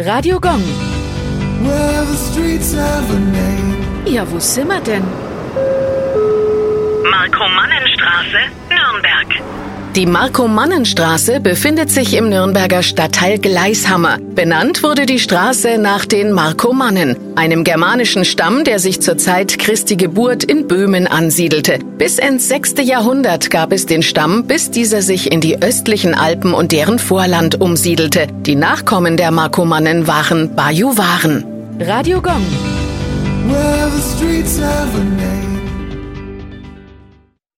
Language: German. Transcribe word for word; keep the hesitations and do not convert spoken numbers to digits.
Radio Gong. Ja, wo sind wir denn? Markomannenstraße, Nürnberg. Die Markomannenstraße befindet sich im Nürnberger Stadtteil Gleishammer. Benannt wurde die Straße nach den Markomannen, einem germanischen Stamm, der sich zur Zeit Christi Geburt in Böhmen ansiedelte. Bis ins sechste Jahrhundert gab es den Stamm, bis dieser sich in die östlichen Alpen und deren Vorland umsiedelte. Die Nachkommen der Markomannen waren Bajuwaren. Radio Gong.